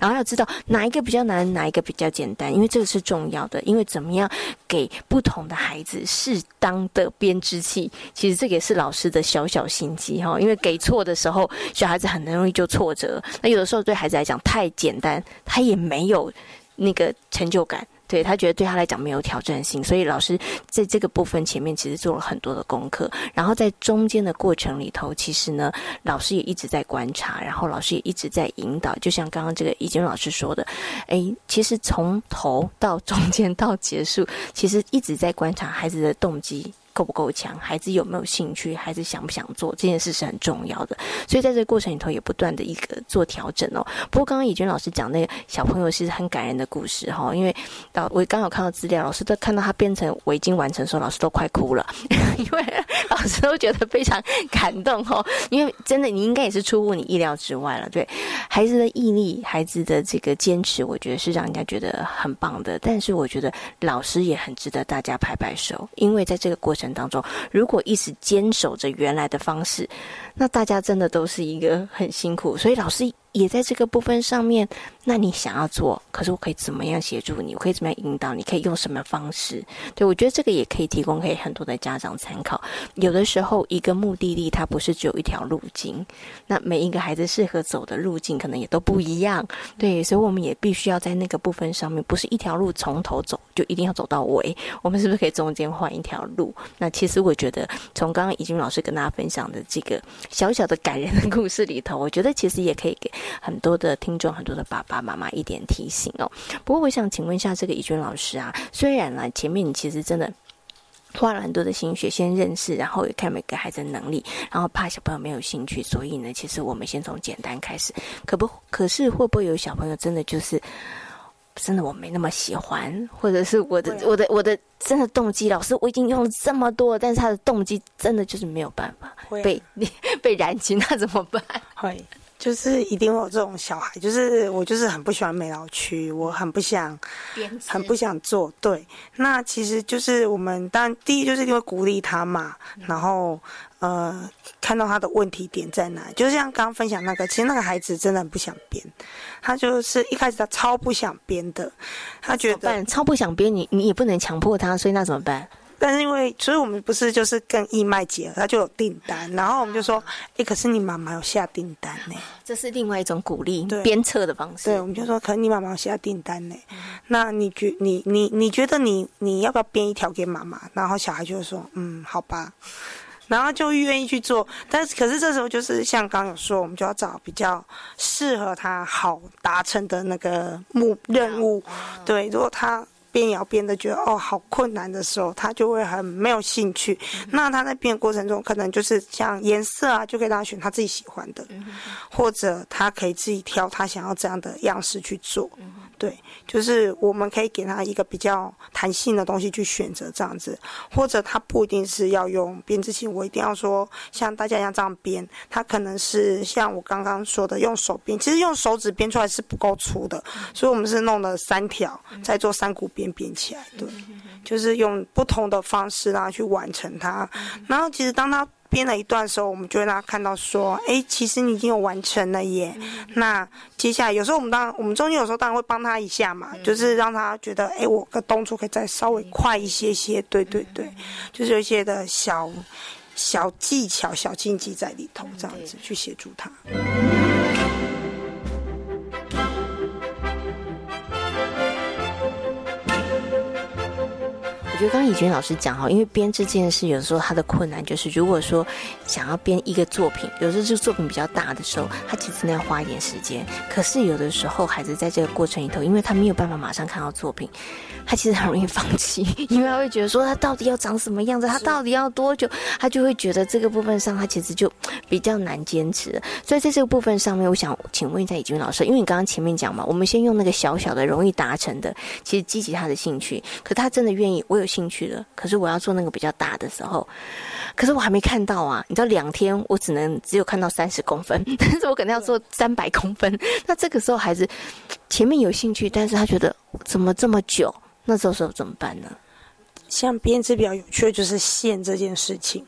然后要知道哪一个比较难，哪一个比较简单，因为这个是重要的，因为怎么样给不同的孩子适当的编织器，其实这个也是老师的小心机，因为给错的时候，小孩子很容易就挫折，那有的时候对孩子来讲太简单，他也没有那个成就感，对，他觉得对他来讲没有挑战性，所以老师在这个部分前面其实做了很多的功课，然后在中间的过程里头，其实呢老师也一直在观察，然后老师也一直在引导，就像刚刚这个怡君老师说的，其实从头到中间到结束，其实一直在观察孩子的动机够不够强，孩子有没有兴趣，孩子想不想做这件事是很重要的，所以在这个过程里头也不断的一个做调整哦。不过刚刚怡君老师讲那个小朋友是很感人的故事哈，因为我刚好看到资料，老师都看到他变成围巾完成的时候，老师都快哭了，因为老师都觉得非常感动哦。因为真的你应该也是出乎你意料之外了，对孩子的毅力、孩子的这个坚持，我觉得是让人家觉得很棒的。但是我觉得老师也很值得大家拍拍手，因为在这个过程当中，如果一直坚守着原来的方式，那大家真的都是一个很辛苦，所以老师也在这个部分上面，那你想要做，可是我可以怎么样协助你，我可以怎么样引导你，可以用什么方式，对，我觉得这个也可以提供给很多的家长参考。有的时候一个目的地它不是只有一条路径，那每一个孩子适合走的路径可能也都不一样，对，所以我们也必须要在那个部分上面，不是一条路从头走就一定要走到尾，我们是不是可以中间换一条路。那其实我觉得从刚刚怡君老师跟大家分享的这个小小的感人的故事里头，我觉得其实也可以给很多的听众、很多的爸爸妈妈一点提醒哦。不过我想请问一下这个怡君老师啊，虽然啦前面你其实真的花了很多的心血，先认识，然后也看每个孩子的能力，然后怕小朋友没有兴趣，所以呢其实我们先从简单开始，可是会不会有小朋友真的就是真的我没那么喜欢，或者是我的真的动机，老师我已经用了这么多，但是他的动机真的就是没有办法被燃起，那怎么办？会就是一定会有这种小孩，就是我就是很不喜欢美劳区，我很不想做。对，那其实就是我们当然第一就是因为鼓励他嘛，然后看到他的问题点在哪，就像刚刚分享那个，其实那个孩子真的很不想编，他就是一开始他超不想编的，他觉得超不想编，你也不能强迫他，所以那怎么办？但是因为，所以我们不是就是跟义卖结合，他就有订单，然后我们就说，可是你妈妈有下订单呢、欸，这是另外一种鼓励鞭策的方式。对，我们就说，可是你妈妈有下订单呢、欸嗯，那你觉得你要不要编一条给妈妈？然后小孩就会说，好吧，然后就愿意去做。但是，可是这时候就是像刚有说，我们就要找比较适合他好达成的那个任务。对，如果他边摇边的觉得好困难的时候，他就会很没有兴趣。那他在编的过程中，可能就是像颜色啊，就可以让他选他自己喜欢的，或者他可以自己挑他想要这样的样式去做。对，就是我们可以给他一个比较弹性的东西去选择这样子，或者他不一定是要用编织器，我一定要说像大家一样这样编，他可能是像我刚刚说的用手编，其实用手指编出来是不够粗的，所以我们是弄了3条，再做3股编。编起来，对，就是用不同的方式让他去完成它。然后，其实当他编了一段的时候，我们就会让他看到说，其实你已经有完成了耶。那接下来，有时候我们中间有时候当然会帮他一下嘛，就是让他觉得，我的动作可以再稍微快一些些。对对对，就是有一些的小技巧、小禁忌在里头，这样子去协助他。我觉得刚刚以娟老师讲哈，因为编织这件事，有时候它的困难就是，如果说想要编一个作品，有时候这个作品比较大的时候，它其实真的要花一点时间。可是有的时候，孩子在这个过程里头，因为他没有办法马上看到作品，他其实很容易放弃，因为他会觉得说，他到底要长什么样子，他到底要多久，他就会觉得这个部分上，他其实就比较难坚持。所以在这个部分上面，我想请问一下以娟老师，因为你刚刚前面讲嘛，我们先用那个小小的、容易达成的，其实激起他的兴趣，可他真的愿意，我有兴趣了，可是我要做那个比较大的时候，可是我还没看到啊，你知道2天我只有看到30公分，但是我可能要做300公分，那这个时候孩子前面有兴趣，但是他觉得怎么这么久，那这时候怎么办呢？像编织比较有趣的就是线这件事情，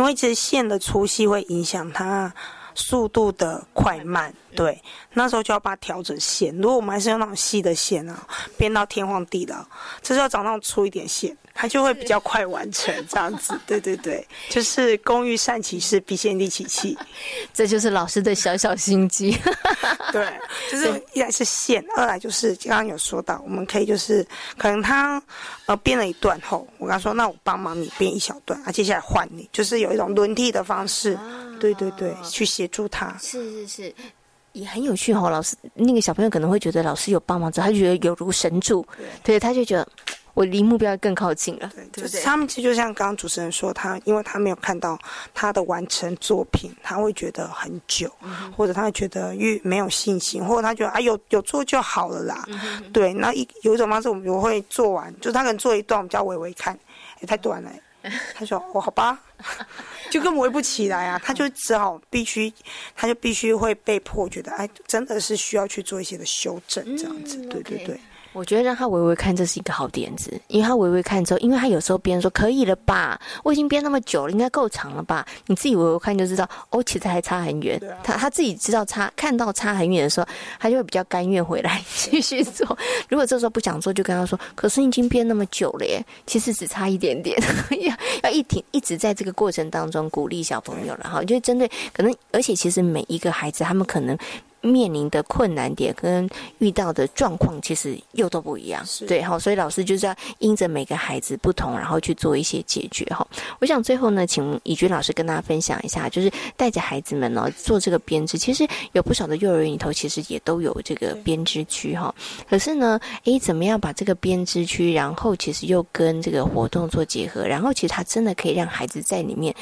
因为其实线的粗细会影响它速度的快慢，对，那时候就要把它调整线。如果我们还是用那种细的线啊，编到天荒地老，这就要找那种粗一点线，它就会比较快完成这样子。对对对，就是工欲善其事，必先利其器。这就是老师的小小心机。对，就是一来是线，二来就是刚刚有说到，我们可以就是可能他编了一段后，我跟他说，那我帮忙你编一小段，接下来换你，就是有一种轮替的方式。对对对，去协助他。是是是。也很有趣哦，老师那个小朋友可能会觉得老师有帮忙之后，他就觉得有如神助，对，他就觉得我离目标更靠近了，对不对？他们其实就像刚刚主持人说，因为他没有看到他的完成作品，他会觉得很久，或者他觉得越没有信心，或者他觉得有做就好了啦。对，那有一种方式，我会做完，就是他可能做一段，我们叫微微看，太短了。他说：“好吧，就跟我围不起来啊。”他就只好他就必须会被迫觉得，真的是需要去做一些的修正，这样子。对对对，我觉得让他微微看，这是一个好点子，因为他微微看之后，因为他有时候别人说可以了吧，我已经编那么久了，应该够长了吧？你自己微微看就知道，其实还差很远。他自己知道看到差很远的时候，他就会比较甘愿回来继续做。如果这时候不想做，就跟他说，可是你已经编那么久了耶，其实只差一点点。要一直在这个过程当中鼓励小朋友了哈，就是针对可能，而且其实每一个孩子他们可能面临的困难点跟遇到的状况其实又都不一样，对哈，所以老师就是要因着每个孩子不同，然后去做一些解决哈。我想最后呢，请以娟老师跟大家分享一下，就是带着孩子们做这个编织，其实有不少的幼儿园里头其实也都有这个编织区哈。可是呢，怎么样把这个编织区，然后其实又跟这个活动做结合，然后其实它真的可以让孩子在里面，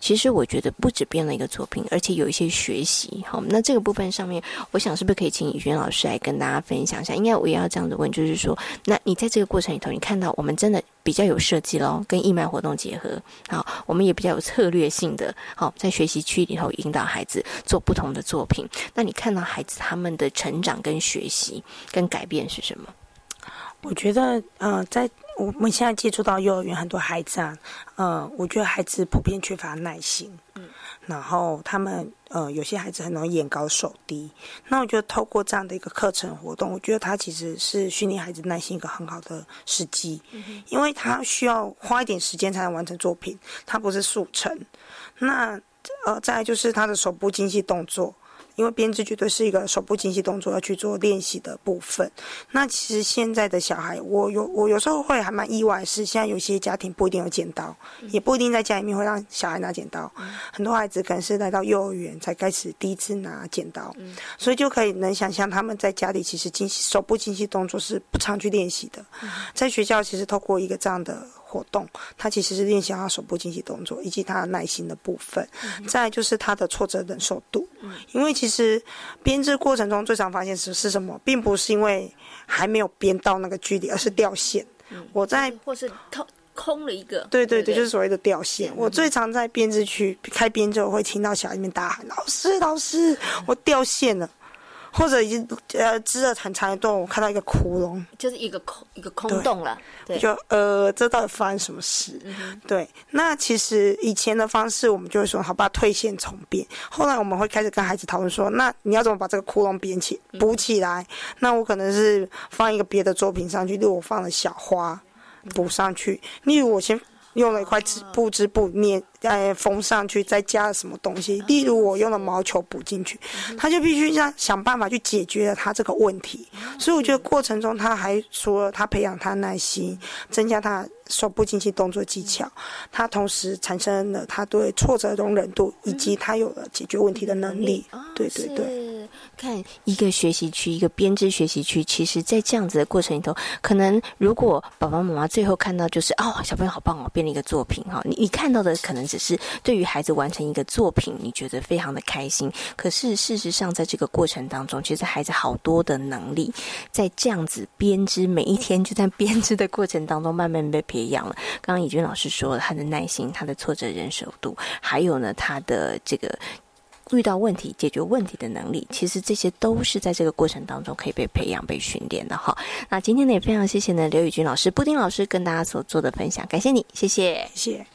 其实我觉得不只编了一个作品，而且有一些学习哈。那这个部分上面。面，我想是不是可以请以轩老师来跟大家分享一下？应该我也要这样子问，就是说，那你在这个过程里头，你看到我们真的比较有设计咯，跟义卖活动结合，好，我们也比较有策略性的，好，在学习区里头引导孩子做不同的作品。那你看到孩子他们的成长跟学习跟改变是什么？我觉得，在我们现在接触到幼儿园很多孩子啊，我觉得孩子普遍缺乏耐心，然后他们有些孩子很容易眼高手低。那我觉得透过这样的一个课程活动，我觉得他其实是训练孩子耐心一个很好的时机，因为他需要花一点时间才能完成作品，他不是速成。那再来就是他的手部精细动作。因为编织绝对是一个手部精细动作要去做练习的部分。那其实现在的小孩，我有时候会还蛮意外的是，现在有些家庭不一定有剪刀，也不一定在家里面会让小孩拿剪刀。很多孩子可能是来到幼儿园才开始第一次拿剪刀，所以就可以能想象他们在家里其实手部精细动作是不常去练习的。在学校其实透过一个这样的活动，他其实是练习他手部精细动作以及他的耐心的部分，再来就是他的挫折忍受度。因为其实编织过程中最常发现是什么，并不是因为还没有编到那个距离，而是掉线。我在或是空了一个，对，就是所谓的掉线。我最常在编织区开编之后，会听到小孩里面大喊：“老师，老师，我掉线了。”或者已经织了很长一段，我看到一个窟窿，就是一个空洞了，对，就这到底发生什么事？对，那其实以前的方式，我们就会说好吧，退线重编。后来我们会开始跟孩子讨论说，那你要怎么把这个窟窿补起来？那我可能是放一个别的作品上去，例如我放了小花补上去，例如我先用了一块织布粘缝上去，再加了什么东西，例如我用了毛球补进去，他就必须想办法去解决了他这个问题。所以我觉得过程中他还除了他培养他耐心，增加他手部精细动作技巧，他同时产生了他对挫折容忍度，以及他有了解决问题的能力。对，看一个学习区，一个编织学习区，其实在这样子的过程里头，可能如果爸爸妈妈最后看到就是小朋友好棒编了一个作品，你看到的可能只是对于孩子完成一个作品你觉得非常的开心，可是事实上在这个过程当中，其实孩子好多的能力在这样子编织，每一天就在编织的过程当中慢慢被培养了。刚刚以军老师说了，他的耐心，他的挫折忍受度，还有呢他的这个遇到问题解决问题的能力，其实这些都是在这个过程当中可以被培养被训练的哈。那今天呢也非常谢谢呢刘以军老师、布丁老师跟大家所做的分享，感谢你，谢谢，谢谢。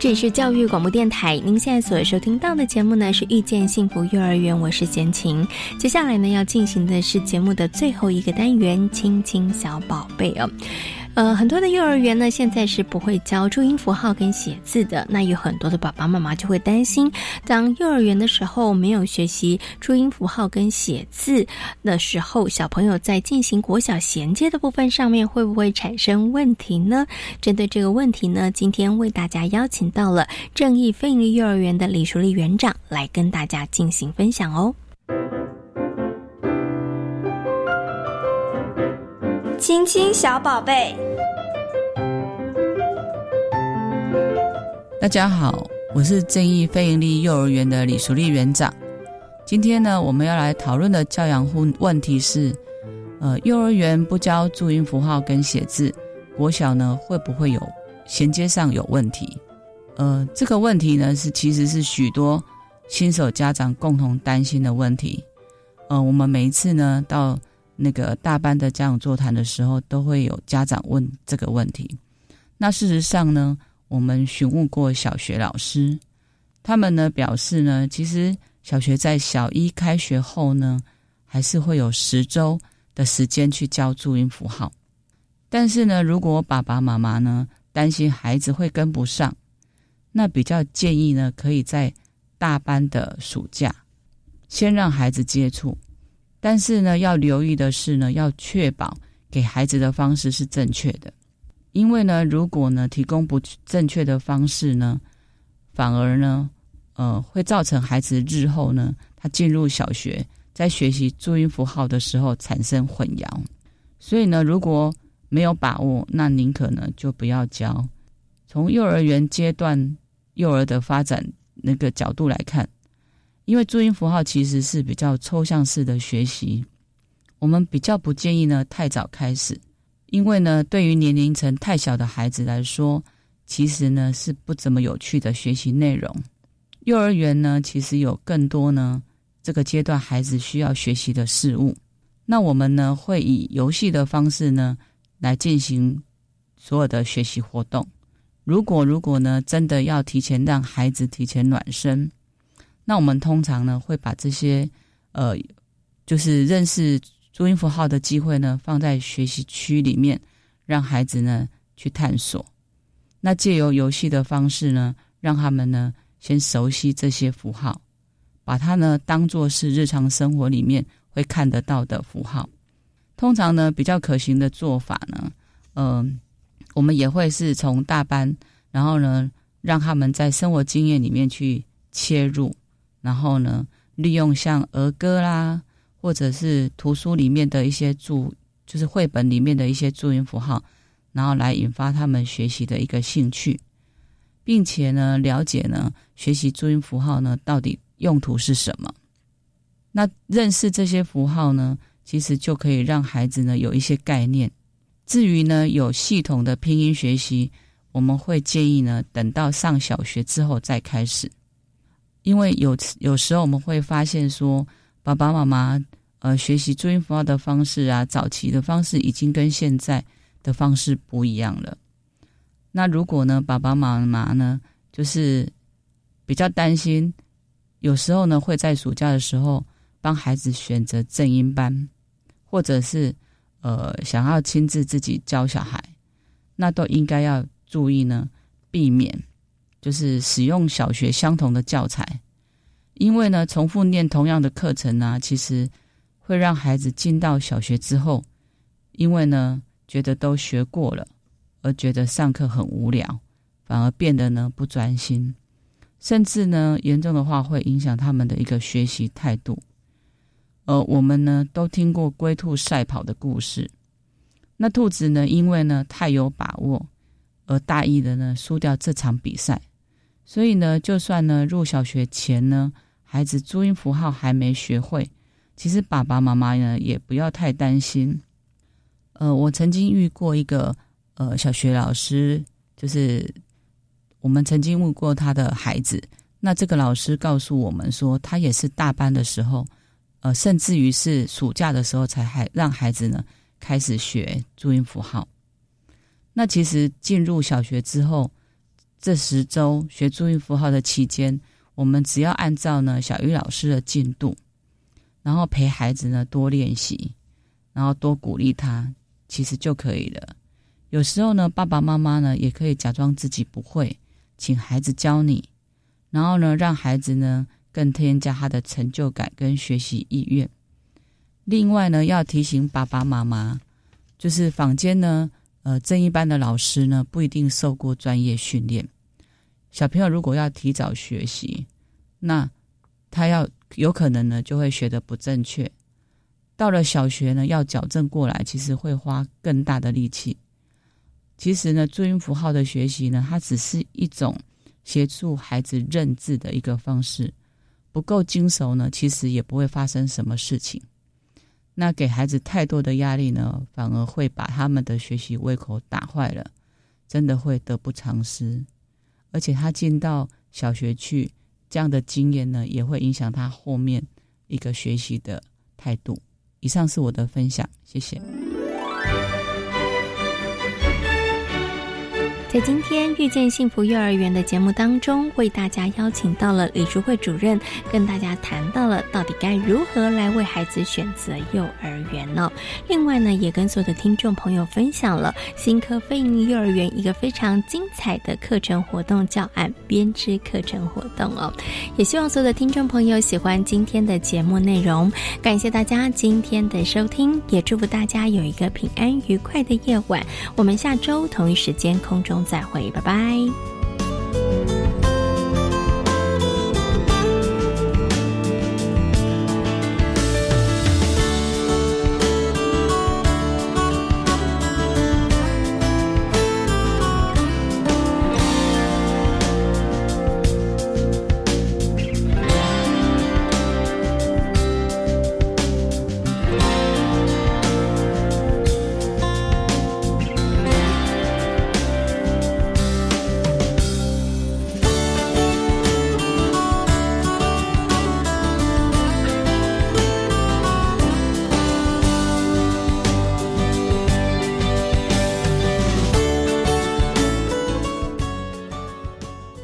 这里是教育广播电台，您现在所收听到的节目呢是遇见幸福幼儿园，我是贤琴。接下来呢要进行的是节目的最后一个单元，亲亲小宝贝哦。很多的幼儿园呢现在是不会教注音符号跟写字的，那有很多的爸爸妈妈就会担心，当幼儿园的时候没有学习注音符号跟写字的时候，小朋友在进行国小衔接的部分上面会不会产生问题呢？针对这个问题呢，今天为大家邀请到了正义非营利幼儿园的李淑丽园长来跟大家进行分享哦。亲亲小宝贝，大家好，我是正义非营利幼儿园的李淑丽园长。今天呢，我们要来讨论的教养问题是，幼儿园不教注音符号跟写字，国小呢会不会有衔接上有问题？这个问题呢其实是许多新手家长共同担心的问题。我们每一次呢到那个大班的家长座谈的时候，都会有家长问这个问题。那事实上呢，我们询问过小学老师，他们呢表示呢，其实小学在小一开学后呢，还是会有10周的时间去教注音符号。但是呢，如果爸爸妈妈呢担心孩子会跟不上，那比较建议呢，可以在大班的暑假先让孩子接触。但是呢，要留意的是呢，要确保给孩子的方式是正确的，因为呢，如果呢提供不正确的方式呢，反而呢，会造成孩子日后呢，他进入小学在学习注音符号的时候产生混淆。所以呢，如果没有把握，那宁可呢就不要教。从幼儿园阶段，幼儿的发展那个角度来看，因为注音符号其实是比较抽象式的学习，我们比较不建议呢太早开始，因为呢对于年龄层太小的孩子来说，其实呢是不怎么有趣的学习内容。幼儿园呢其实有更多呢这个阶段孩子需要学习的事物，那我们呢会以游戏的方式呢来进行所有的学习活动。如果呢真的要提前让孩子提前暖身，那我们通常呢会把这些就是认识注音符号的机会呢放在学习区里面，让孩子呢去探索，那借由游戏的方式呢让他们呢先熟悉这些符号，把它呢当作是日常生活里面会看得到的符号。通常呢比较可行的做法呢我们也会是从大班，然后呢让他们在生活经验里面去切入，然后呢利用像儿歌啦，或者是图书里面的一些就是绘本里面的一些注音符号，然后来引发他们学习的一个兴趣，并且呢了解呢学习注音符号呢到底用途是什么。那认识这些符号呢其实就可以让孩子呢有一些概念。至于呢有系统的拼音学习，我们会建议呢等到上小学之后再开始，因为有时候我们会发现说爸爸妈妈学习注音符号的方式啊，早期的方式已经跟现在的方式不一样了。那如果呢爸爸妈妈呢就是比较担心，有时候呢会在暑假的时候帮孩子选择正音班，或者是想要亲自自己教小孩，那都应该要注意呢避免就是使用小学相同的教材，因为呢重复念同样的课程啊，其实会让孩子进到小学之后，因为呢觉得都学过了，而觉得上课很无聊，反而变得呢不专心，甚至呢严重的话会影响他们的一个学习态度。我们呢都听过龟兔赛跑的故事，那兔子呢因为呢太有把握而大意的呢输掉这场比赛，所以呢就算呢入小学前呢孩子注音符号还没学会，其实爸爸妈妈呢也不要太担心。我曾经遇过一个小学老师，就是我们曾经问过他的孩子，那这个老师告诉我们说他也是大班的时候甚至于是暑假的时候才让孩子呢开始学注音符号。那其实进入小学之后这10周学注音符号的期间，我们只要按照呢小玉老师的进度，然后陪孩子呢多练习，然后多鼓励他，其实就可以了。有时候呢爸爸妈妈呢也可以假装自己不会，请孩子教你，然后呢让孩子呢更添加他的成就感跟学习意愿。另外呢要提醒爸爸妈妈，就是坊间呢正一班的老师呢不一定受过专业训练，小朋友如果要提早学习，那他有可能呢就会学得不正确，到了小学呢要矫正过来其实会花更大的力气。其实呢注音符号的学习呢它只是一种协助孩子认字的一个方式，不够精熟呢其实也不会发生什么事情，那给孩子太多的压力呢反而会把他们的学习胃口打坏了，真的会得不偿失。而且他进到小学去这样的经验呢也会影响他后面一个学习的态度。以上是我的分享，谢谢。在今天遇见幸福幼儿园的节目当中，为大家邀请到了李淑慧主任，跟大家谈到了到底该如何来为孩子选择幼儿园哦。另外呢，也跟所有的听众朋友分享了新科非营利幼儿园一个非常精彩的课程活动，教案编织课程活动哦。也希望所有的听众朋友喜欢今天的节目内容，感谢大家今天的收听，也祝福大家有一个平安愉快的夜晚。我们下周同一时间空中再会，拜拜。